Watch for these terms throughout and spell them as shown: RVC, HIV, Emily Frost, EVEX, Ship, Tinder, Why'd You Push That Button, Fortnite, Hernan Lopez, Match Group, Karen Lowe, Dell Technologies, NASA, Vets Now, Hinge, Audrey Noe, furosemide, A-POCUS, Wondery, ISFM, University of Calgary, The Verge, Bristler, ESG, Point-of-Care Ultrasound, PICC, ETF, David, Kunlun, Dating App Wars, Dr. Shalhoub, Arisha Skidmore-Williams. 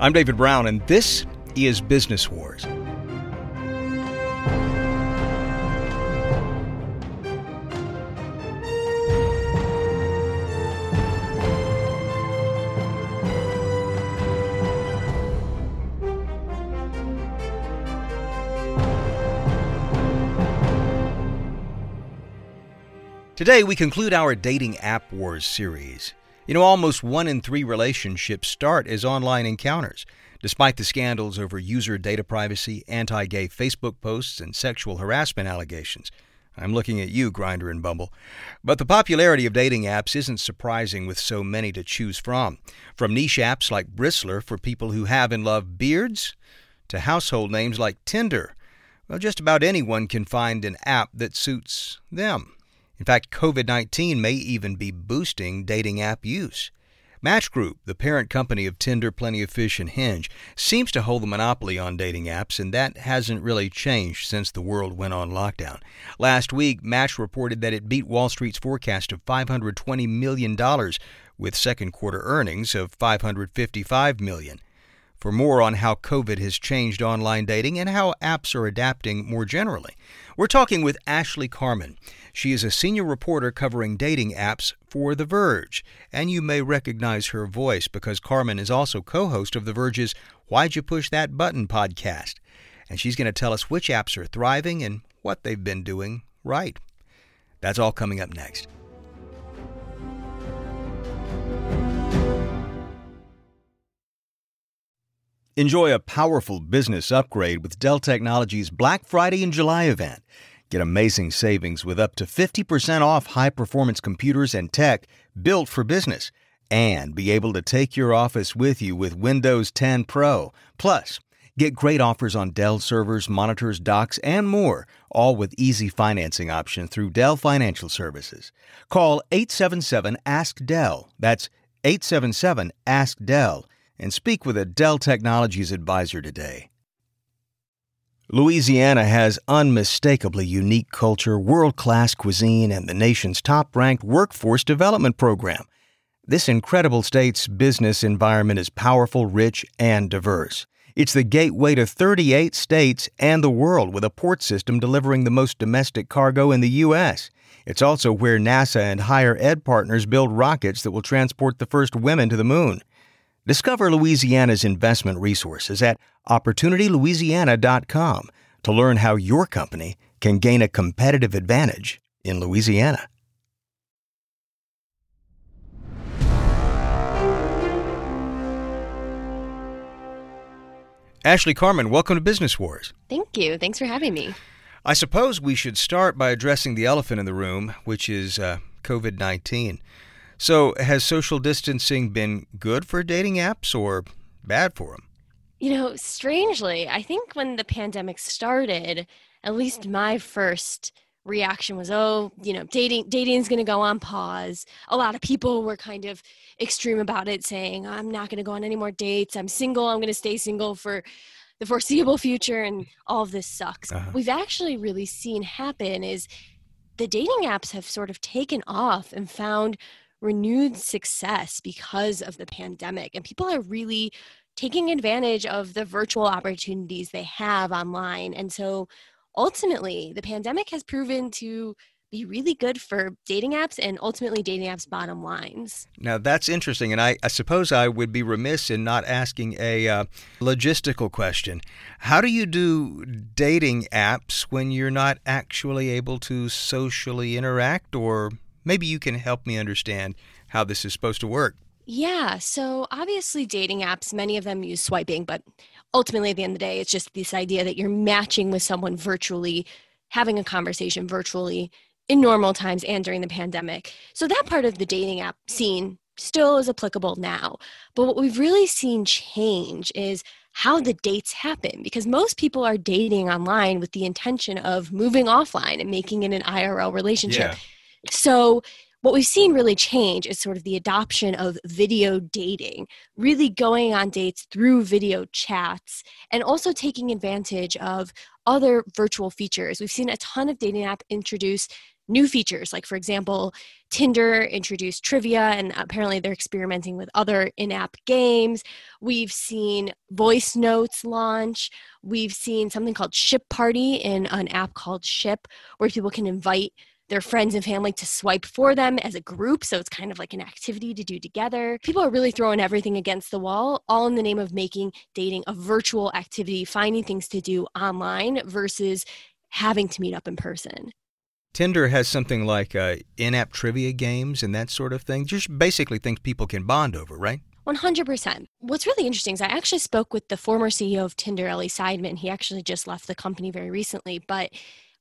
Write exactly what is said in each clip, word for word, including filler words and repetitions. I'm David Brown, and this is Business Wars. Today, we conclude our Dating App Wars series. You know, almost one in three relationships start as online encounters. Despite the scandals over user data privacy, anti-gay Facebook posts, and sexual harassment allegations. I'm looking at you, Grindr and Bumble. But the popularity of dating apps isn't surprising with so many to choose from. From niche apps like Bristler for people who have and love beards, to household names like Tinder. Well, just about anyone can find an app that suits them. In fact, covid nineteen may even be boosting dating app use. Match Group, the parent company of Tinder, Plenty of Fish, and Hinge, seems to hold the monopoly on dating apps, and that hasn't really changed since the world went on lockdown. Last week, Match reported that it beat Wall Street's forecast of five hundred twenty million dollars, with second quarter earnings of five hundred fifty-five million dollars. For more on how COVID has changed online dating and how apps are adapting more generally, we're talking with Ashley Carman. She is a senior reporter covering dating apps for The Verge, and you may recognize her voice because Carman is also co-host of The Verge's Why'd You Push That Button podcast, and she's going to tell us which apps are thriving and what they've been doing right. That's all coming up next. Enjoy a powerful business upgrade with Dell Technologies' Black Friday in July event. Get amazing savings with up to fifty percent off high-performance computers and tech built for business. And be able to take your office with you with Windows ten Pro. Plus, get great offers on Dell servers, monitors, docks, and more, all with easy financing option through Dell Financial Services. Call eight seven seven ask Dell. That's eight seven seven ask Dell. And speak with a Dell Technologies advisor today. Louisiana has unmistakably unique culture, world-class cuisine, and the nation's top-ranked workforce development program. This incredible state's business environment is powerful, rich, and diverse. It's the gateway to thirty-eight states and the world, with a port system delivering the most domestic cargo in the U S It's also where NASA and higher ed partners build rockets that will transport the first women to the moon. Discover Louisiana's investment resources at opportunity louisiana dot com to learn how your company can gain a competitive advantage in Louisiana. Ashley Carman, welcome to Business Wars. Thank you. Thanks for having me. I suppose we should start by addressing the elephant in the room, which is uh, covid nineteen. So has social distancing been good for dating apps or bad for them? You know, strangely, I think when the pandemic started, at least my first reaction was, oh, you know, dating dating is going to go on pause. A lot of people were kind of extreme about it, saying, I'm not going to go on any more dates. I'm single. I'm going to stay single for the foreseeable future. And all of this sucks. Uh-huh. We've actually really seen happen is the dating apps have sort of taken off and found renewed success because of the pandemic. And people are really taking advantage of the virtual opportunities they have online. And so ultimately, the pandemic has proven to be really good for dating apps and ultimately dating apps' bottom lines. Now, that's interesting. And I, I suppose I would be remiss in not asking a uh, logistical question. How do you do dating apps when you're not actually able to socially interact, or maybe you can help me understand how this is supposed to work? Yeah. So obviously dating apps, many of them use swiping, but ultimately at the end of the day, it's just this idea that you're matching with someone virtually, having a conversation virtually in normal times and during the pandemic. So that part of the dating app scene still is applicable now. But what we've really seen change is how the dates happen, because most people are dating online with the intention of moving offline and making it an I R L relationship. Yeah. So what we've seen really change is sort of the adoption of video dating, really going on dates through video chats and also taking advantage of other virtual features. We've seen a ton of dating apps introduce new features. Like, for example, Tinder introduced trivia, and apparently they're experimenting with other in-app games. We've seen voice notes launch. We've seen something called Ship Party in an app called Ship, where people can invite their friends and family to swipe for them as a group. So it's kind of like an activity to do together. People are really throwing everything against the wall, all in the name of making dating a virtual activity, finding things to do online versus having to meet up in person. Tinder has something like uh, in-app trivia games and that sort of thing. Just basically things people can bond over, right? one hundred percent. What's really interesting is I actually spoke with the former C E O of Tinder, Ellie Seidman. He actually just left the company very recently, but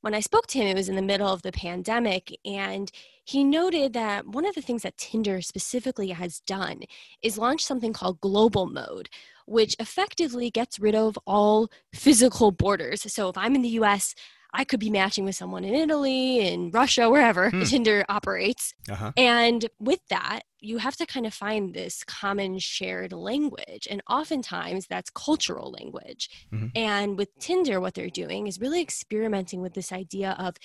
when I spoke to him, it was in the middle of the pandemic, and he noted that one of the things that Tinder specifically has done is launch something called global mode, which effectively gets rid of all physical borders. So if I'm in the U S, I could be matching with someone in Italy, in Russia, wherever hmm. Tinder operates. Uh-huh. And with that, you have to kind of find this common shared language. And oftentimes that's cultural language. Mm-hmm. And with Tinder, what they're doing is really experimenting with this idea of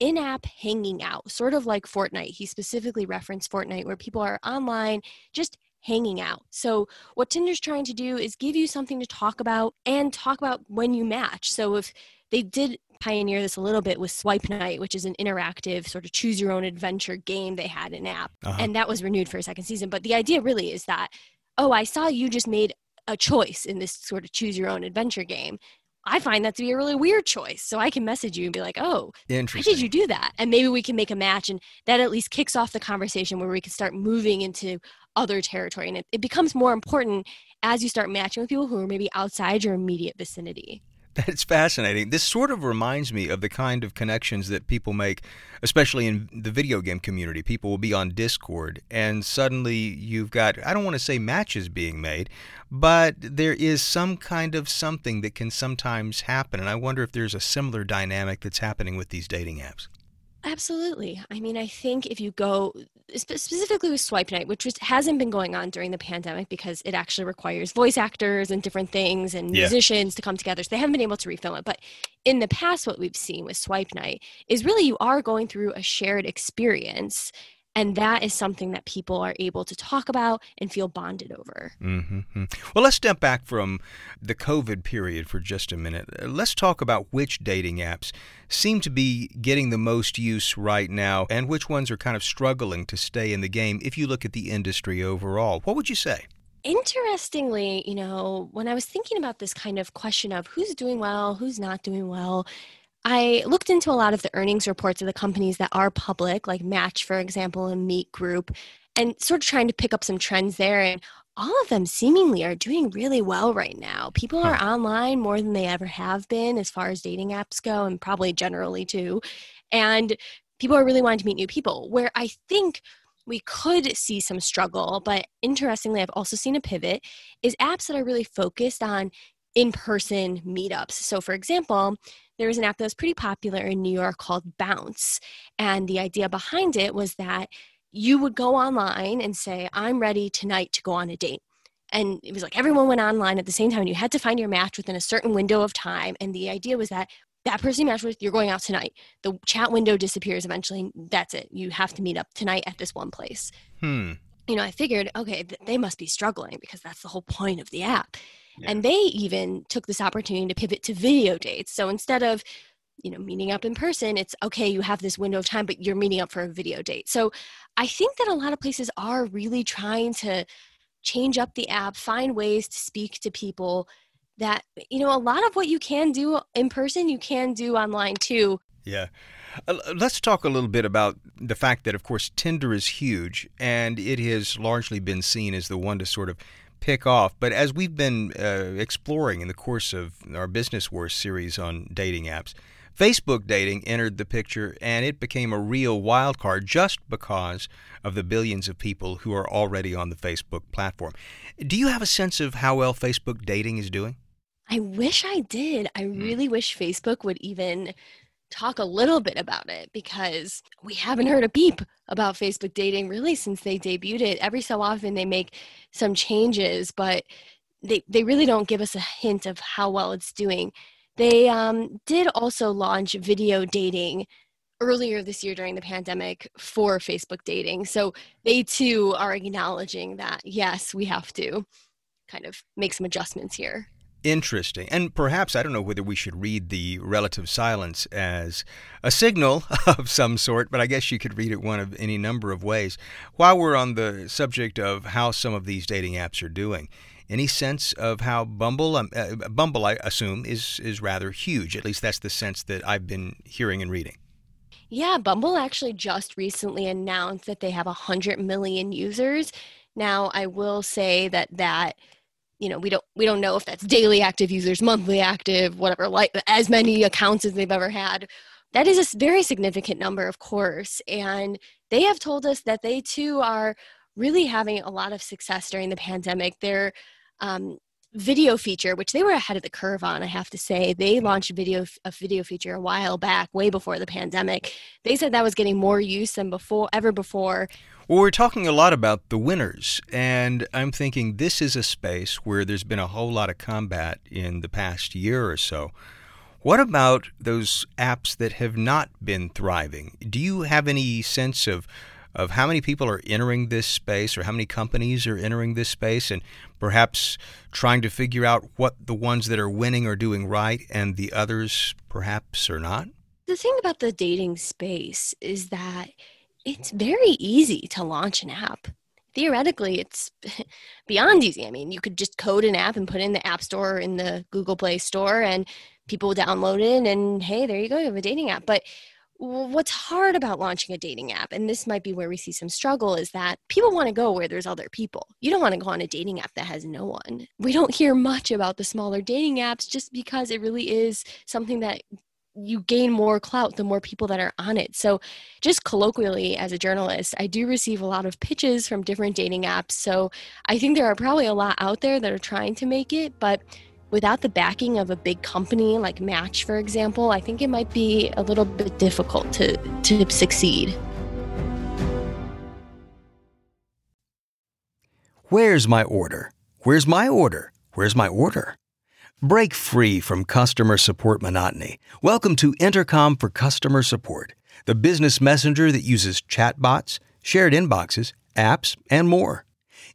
in-app hanging out, sort of like Fortnite. He specifically referenced Fortnite, where people are online just hanging out. So what Tinder's trying to do is give you something to talk about and talk about when you match. So if they did pioneer this a little bit with Swipe Night, which is an interactive sort of choose your own adventure game they had in app. Uh-huh. And that was renewed for a second season. But the idea really is that, oh, I saw you just made a choice in this sort of choose your own adventure game. I find that to be a really weird choice. So I can message you and be like, oh, why did you do that? And maybe we can make a match. And that at least kicks off the conversation where we can start moving into other territory. And it, it becomes more important as you start matching with people who are maybe outside your immediate vicinity. That's fascinating. This sort of reminds me of the kind of connections that people make, especially in the video game community. People will be on Discord, and suddenly you've got, I don't want to say matches being made, but there is some kind of something that can sometimes happen. And I wonder if there's a similar dynamic that's happening with these dating apps. Absolutely. I mean, I think if you go specifically with Swipe Night, which was, hasn't been going on during the pandemic because it actually requires voice actors and different things and yeah. musicians to come together. So they haven't been able to refilm it. But in the past, what we've seen with Swipe Night is really you are going through a shared experience. And that is something that people are able to talk about and feel bonded over. Mm-hmm. Well, let's step back from the COVID period for just a minute. Let's talk about which dating apps seem to be getting the most use right now and which ones are kind of struggling to stay in the game if you look at the industry overall. What would you say? Interestingly, you know, when I was thinking about this kind of question of who's doing well, who's not doing well, I looked into a lot of the earnings reports of the companies that are public, like Match, for example, and Meet Group, and sort of trying to pick up some trends there. And all of them seemingly are doing really well right now. People are online more than they ever have been as far as dating apps go, and probably generally too. And people are really wanting to meet new people, where I think we could see some struggle. But interestingly, I've also seen a pivot is apps that are really focused on in-person meetups. So for example, there was an app that was pretty popular in New York called Bounce. And the idea behind it was that you would go online and say, I'm ready tonight to go on a date. And it was like everyone went online at the same time, and you had to find your match within a certain window of time. And the idea was that that person you match with, you're going out tonight. The chat window disappears eventually. That's it. You have to meet up tonight at this one place. Hmm. You know, I figured, okay, they must be struggling because that's the whole point of the app. Yeah. And they even took this opportunity to pivot to video dates. So instead of, you know, meeting up in person, it's okay, you have this window of time, but you're meeting up for a video date. So I think that a lot of places are really trying to change up the app, find ways to speak to people that, you know, a lot of what you can do in person, you can do online too. Yeah. Let's talk a little bit about the fact that, of course, Tinder is huge, and it has largely been seen as the one to sort of pick off. But as we've been uh, exploring in the course of our Business Wars series on dating apps, Facebook dating entered the picture, and it became a real wild card just because of the billions of people who are already on the Facebook platform. Do you have a sense of how well Facebook dating is doing? I wish I did. I really hmm. wish Facebook would even talk a little bit about it, because we haven't heard a beep about Facebook dating really since they debuted it. Every so often they make some changes, but they, they really don't give us a hint of how well it's doing. They um, did also launch video dating earlier this year during the pandemic for Facebook dating. So they too are acknowledging that, yes, we have to kind of make some adjustments here. Interesting. And perhaps, I don't know whether we should read the relative silence as a signal of some sort, but I guess you could read it one of any number of ways. While we're on the subject of how some of these dating apps are doing, any sense of how Bumble, um, uh, Bumble, I assume, is, is rather huge. At least that's the sense that I've been hearing and reading. Yeah, Bumble actually just recently announced that they have one hundred million users. Now, I will say that that You know, we don't we don't know if that's daily active users, monthly active, whatever, like as many accounts as they've ever had. That is a very significant number, of course. And they have told us that they too are really having a lot of success during the pandemic. Their um, video feature, which they were ahead of the curve on, I have to say, they launched video a video feature a while back, way before the pandemic. They said that was getting more use than before ever before. Well, we're talking a lot about the winners, and I'm thinking this is a space where there's been a whole lot of combat in the past year or so. What about those apps that have not been thriving? Do you have any sense of, of how many people are entering this space, or how many companies are entering this space, and perhaps trying to figure out what the ones that are winning are doing right and the others perhaps are not? The thing about the dating space is that it's very easy to launch an app. Theoretically, it's beyond easy. I mean, you could just code an app and put it in the App Store or in the Google Play Store, and people download it, and hey, there you go, you have a dating app. But what's hard about launching a dating app, and this might be where we see some struggle, is that people want to go where there's other people. You don't want to go on a dating app that has no one. We don't hear much about the smaller dating apps just because it really is something that you gain more clout the more people that are on it. So just colloquially, as a journalist, I do receive a lot of pitches from different dating apps. So I think there are probably a lot out there that are trying to make it, but without the backing of a big company like Match, for example, I think it might be a little bit difficult to, to succeed. Where's my order? Where's my order? Where's my order? Break free from customer support monotony. Welcome to Intercom for Customer Support, the business messenger that uses chatbots, shared inboxes, apps, and more.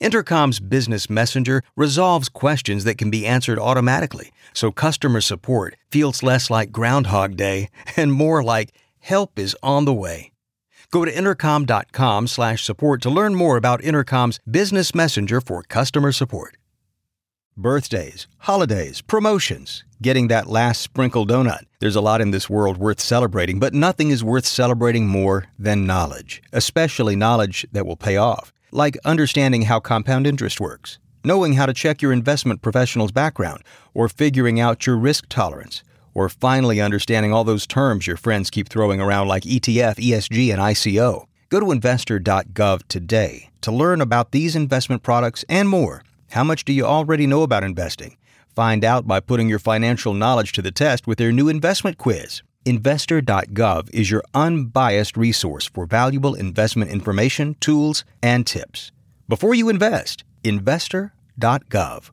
Intercom's business messenger resolves questions that can be answered automatically, so customer support feels less like Groundhog Day and more like help is on the way. Go to intercom.com slash support to learn more about Intercom's business messenger for customer support. Birthdays, holidays, promotions, getting that last sprinkle donut. There's a lot in this world worth celebrating, but nothing is worth celebrating more than knowledge, especially knowledge that will pay off, like understanding how compound interest works, knowing how to check your investment professional's background, or figuring out your risk tolerance, or finally understanding all those terms your friends keep throwing around like E T F, E S G, and I C O. Go to investor dot gov today to learn about these investment products and more. How much do you already know about investing? Find out by putting your financial knowledge to the test with their new investment quiz. Investor dot gov is your unbiased resource for valuable investment information, tools, and tips. Before you invest, investor dot gov.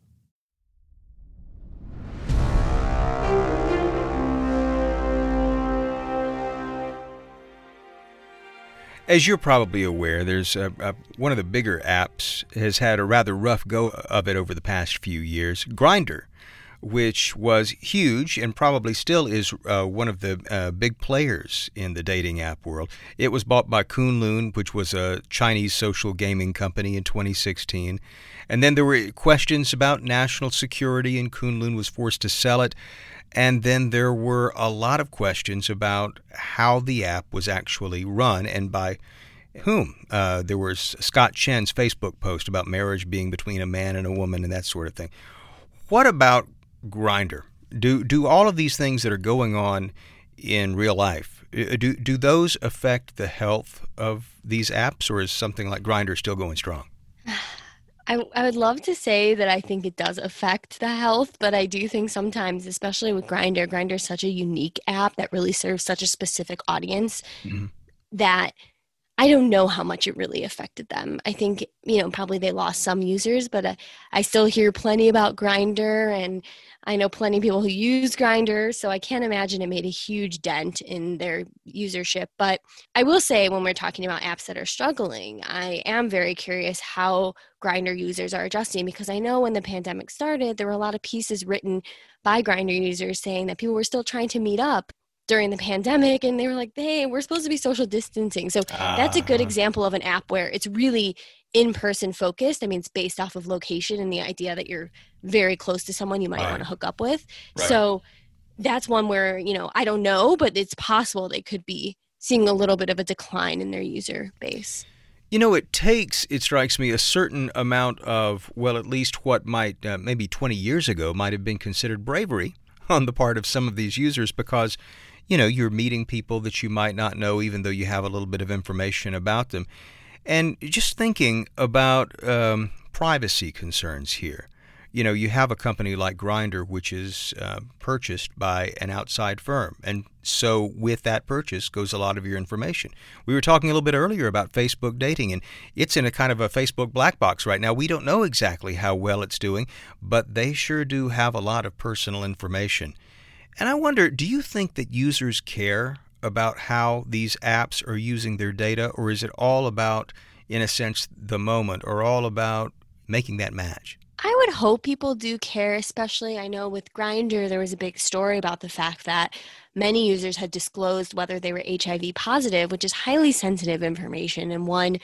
As you're probably aware, there's a, a, one of the bigger apps has had a rather rough go of it over the past few years, Grindr, which was huge and probably still is uh, one of the uh, big players in the dating app world. It was bought by Kunlun, which was a Chinese social gaming company, in twenty sixteen. And then there were questions about national security, and Kunlun was forced to sell it. And then there were a lot of questions about how the app was actually run and by whom. Uh, there was Scott Chen's Facebook post about marriage being between a man and a woman and that sort of thing. What about Grindr? Do do all of these things that are going on in real life, do, do those affect the health of these apps, or is something like Grindr still going strong? I, I would love to say that I think it does affect the health, but I do think sometimes, especially with Grindr, Grindr is such a unique app that really serves such a specific audience, mm-hmm. that I don't know how much it really affected them. I think, you know, probably they lost some users, but uh, I still hear plenty about Grindr, and I know plenty of people who use Grindr, so I can't imagine it made a huge dent in their usership. But I will say, when we're talking about apps that are struggling, I am very curious how Grindr users are adjusting, because I know when the pandemic started, there were a lot of pieces written by Grindr users saying that people were still trying to meet up during the pandemic, and they were like, hey, we're supposed to be social distancing. So uh, that's a good example of an app where it's really in-person focused. I mean, it's based off of location and the idea that you're very close to someone you might right. want to hook up with. Right. So that's one where, you know, I don't know, but it's possible they could be seeing a little bit of a decline in their user base. You know, it takes, it strikes me, a certain amount of, well, at least what might, uh, maybe twenty years ago might have been considered bravery on the part of some of these users, because you know, you're meeting people that you might not know, even though you have a little bit of information about them. And just thinking about um, privacy concerns here. You know, you have a company like Grindr, which is uh, purchased by an outside firm. And so with that purchase goes a lot of your information. We were talking a little bit earlier about Facebook dating, and it's in a kind of a Facebook black box right now. We don't know exactly how well it's doing, but they sure do have a lot of personal information. And I wonder, do you think that users care about how these apps are using their data, or is it all about, in a sense, the moment, or all about making that match? I would hope people do care, especially, I know with Grindr, there was a big story about the fact that many users had disclosed whether they were H I V positive, which is highly sensitive information. And one,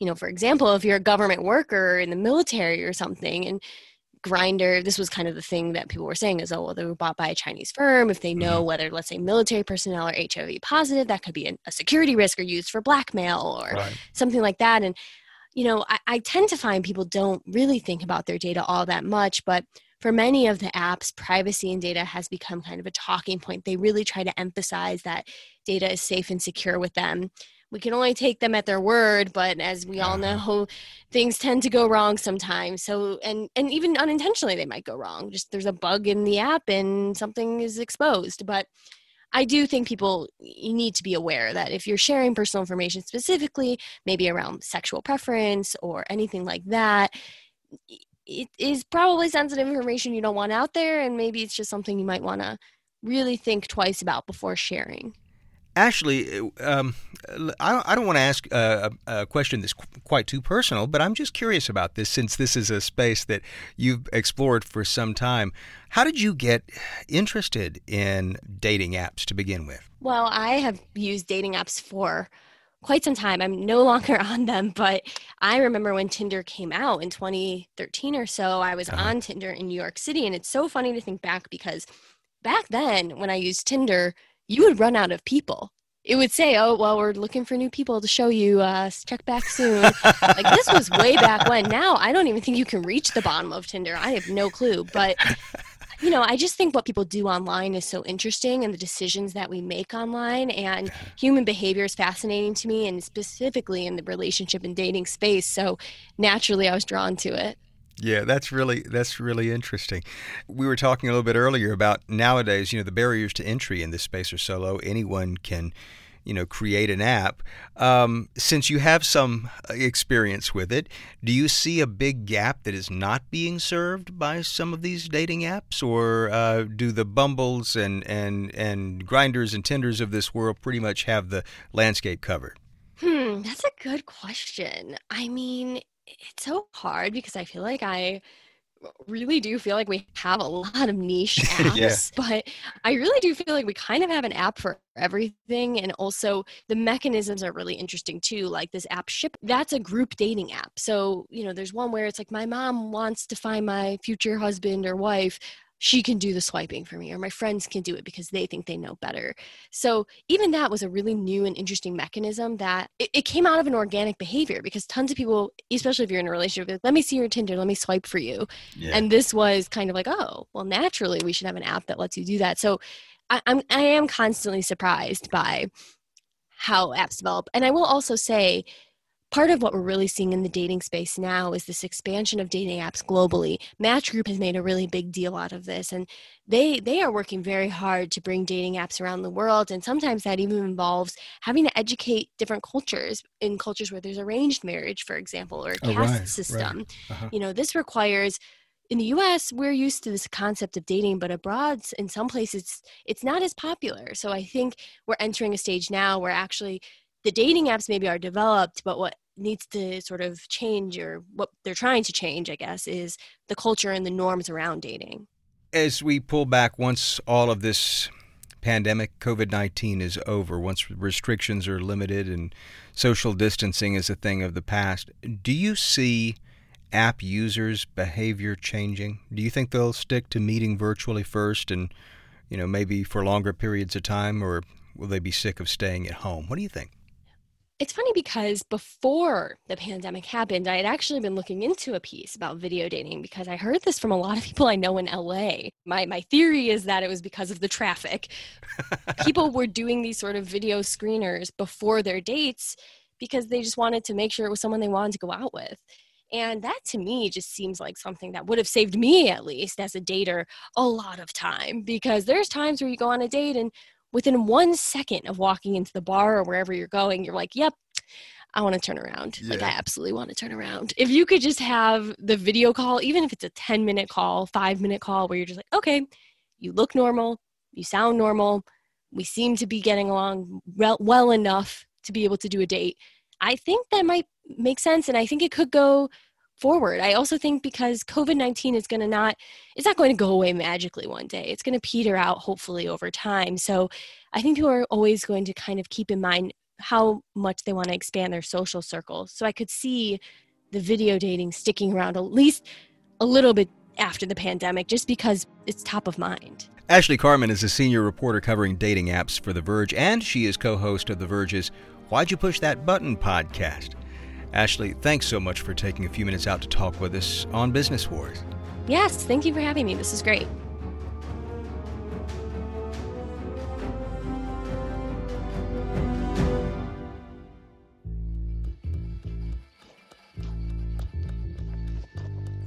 you know, for example, if you're a government worker in the military or something, and Grindr, this was kind of the thing that people were saying is, oh, well, they were bought by a Chinese firm. If they know whether, let's say, military personnel are H I V positive, that could be an, a security risk or used for blackmail or right. something like that. And, you know, I, I tend to find people don't really think about their data all that much. But for many of the apps, privacy and data has become kind of a talking point. They really try to emphasize that data is safe and secure with them. We can only take them at their word, but as we all know, things tend to go wrong sometimes. So, and, and even unintentionally, they might go wrong. Just there's a bug in the app and something is exposed. But I do think people you need to be aware that if you're sharing personal information, specifically maybe around sexual preference or anything like that, it is probably sensitive information you don't want out there. And maybe it's just something you might want to really think twice about before sharing. Ashley, um, I don't want to ask a, a question that's quite too personal, but I'm just curious about this since this is a space that you've explored for some time. How did you get interested in dating apps to begin with? Well, I have used dating apps for quite some time. I'm no longer on them, but I remember when Tinder came out in twenty thirteen or so, I was uh-huh. on Tinder in New York City. And it's so funny to think back because back then when I used Tinder, you would run out of people. It would say, oh, well, we're looking for new people to show you. Uh, check back soon. Like this was way back when. Now I don't even think you can reach the bottom of Tinder. I have no clue. But, you know, I just think what people do online is so interesting and the decisions that we make online and human behavior is fascinating to me and specifically in the relationship and dating space. So naturally I was drawn to it. Yeah, that's really that's really interesting. We were talking a little bit earlier about nowadays, you know, the barriers to entry in this space are so low. Anyone can, you know, create an app. Um, since you have some experience with it, do you see a big gap that is not being served by some of these dating apps, or uh, do the Bumbles and and and Grinders and Tinders of this world pretty much have the landscape covered? Hmm, that's a good question. I mean, it's so hard because I feel like I really do feel like we have a lot of niche apps, yeah. but I really do feel like we kind of have an app for everything. And also the mechanisms are really interesting too. Like this app Ship, that's a group dating app. So, you know, there's one where it's like, my mom wants to find my future husband or wife. She can do the swiping for me, or my friends can do it because they think they know better. So even that was a really new and interesting mechanism that it, it came out of an organic behavior because tons of people, especially if you're in a relationship, let me see your Tinder, let me swipe for you. Yeah. And this was kind of like, oh, well, naturally we should have an app that lets you do that. So I, I'm, I am constantly surprised by how apps develop. And I will also say part of what we're really seeing in the dating space now is this expansion of dating apps globally. Match Group has made a really big deal out of this, and they they are working very hard to bring dating apps around the world, and sometimes that even involves having to educate different cultures, in cultures where there's arranged marriage, for example, or a caste oh, right, system. Right. Uh-huh. You know, this requires... In the U S, we're used to this concept of dating, but abroad, in some places, it's, it's not as popular. So I think we're entering a stage now where actually the dating apps maybe are developed, but what needs to sort of change, or what they're trying to change, I guess, is the culture and the norms around dating. As we pull back, once all of this pandemic, COVID nineteen is over, once restrictions are limited and social distancing is a thing of the past, do you see app users' behavior changing? Do you think they'll stick to meeting virtually first and, you know, maybe for longer periods of time, or will they be sick of staying at home? What do you think? It's funny because before the pandemic happened, I had actually been looking into a piece about video dating because I heard this from a lot of people I know in L A. My my theory is that it was because of the traffic. People were doing these sort of video screeners before their dates because they just wanted to make sure it was someone they wanted to go out with. And that to me just seems like something that would have saved me, at least as a dater, a lot of time, because there's times where you go on a date and within one second of walking into the bar or wherever you're going, you're like, yep, I want to turn around. Yeah. Like, I absolutely want to turn around. If you could just have the video call, even if it's a ten minute call, five minute call, where you're just like, okay, you look normal, you sound normal, we seem to be getting along re- well enough to be able to do a date. I think that might make sense, and I think it could go forward. I also think because COVID nineteen is going to not, it's not going to go away magically one day. It's going to peter out, hopefully, over time. So I think people are always going to kind of keep in mind how much they want to expand their social circle. So I could see the video dating sticking around at least a little bit after the pandemic, just because it's top of mind. Ashley Carman is a senior reporter covering dating apps for The Verge, and she is co-host of The Verge's Why'd You Push That Button podcast. Ashley, thanks so much for taking a few minutes out to talk with us on Business Wars. Yes, thank you for having me. This is great.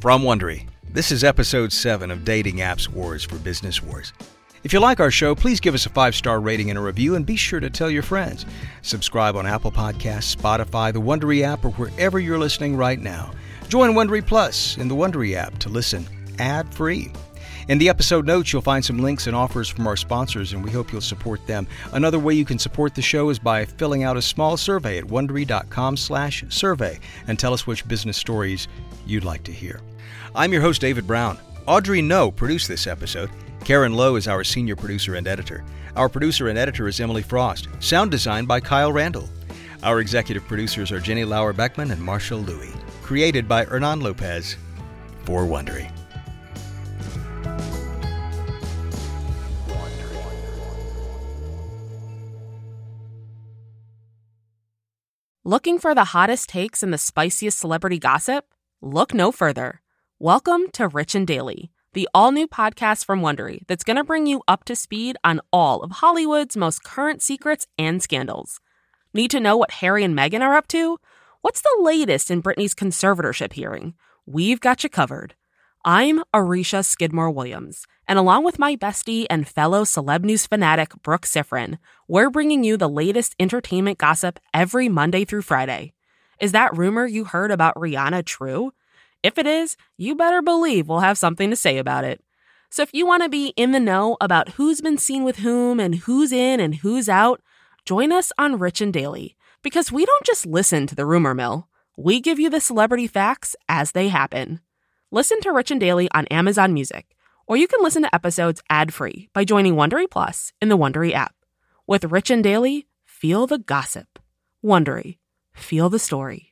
From Wondery, this is episode seven of Dating Apps Wars for Business Wars. If you like our show, please give us a five-star rating and a review, and be sure to tell your friends. Subscribe on Apple Podcasts, Spotify, the Wondery app, or wherever you're listening right now. Join Wondery Plus in the Wondery app to listen ad-free. In the episode notes, you'll find some links and offers from our sponsors, and we hope you'll support them. Another way you can support the show is by filling out a small survey at wondery.com slash survey and tell us which business stories you'd like to hear. I'm your host, David Brown. Audrey Noe produced this episode. Karen Lowe is our senior producer and editor. Our producer and editor is Emily Frost. Sound design by Kyle Randall. Our executive producers are Jenny Lauer-Beckman and Marshall Louis. Created by Hernan Lopez for Wondery. Looking for the hottest takes and the spiciest celebrity gossip? Look no further. Welcome to Rich and Daily, the all-new podcast from Wondery that's going to bring you up to speed on all of Hollywood's most current secrets and scandals. Need to know what Harry and Meghan are up to? What's the latest in Britney's conservatorship hearing? We've got you covered. I'm Arisha Skidmore-Williams, and along with my bestie and fellow celeb news fanatic, Brooke Sifrin, we're bringing you the latest entertainment gossip every Monday through Friday. Is that rumor you heard about Rihanna true? If it is, you better believe we'll have something to say about it. So if you want to be in the know about who's been seen with whom and who's in and who's out, join us on Rich and Daily, because we don't just listen to the rumor mill. We give you the celebrity facts as they happen. Listen to Rich and Daily on Amazon Music, or you can listen to episodes ad-free by joining Wondery Plus in the Wondery app. With Rich and Daily, feel the gossip. Wondery, feel the story.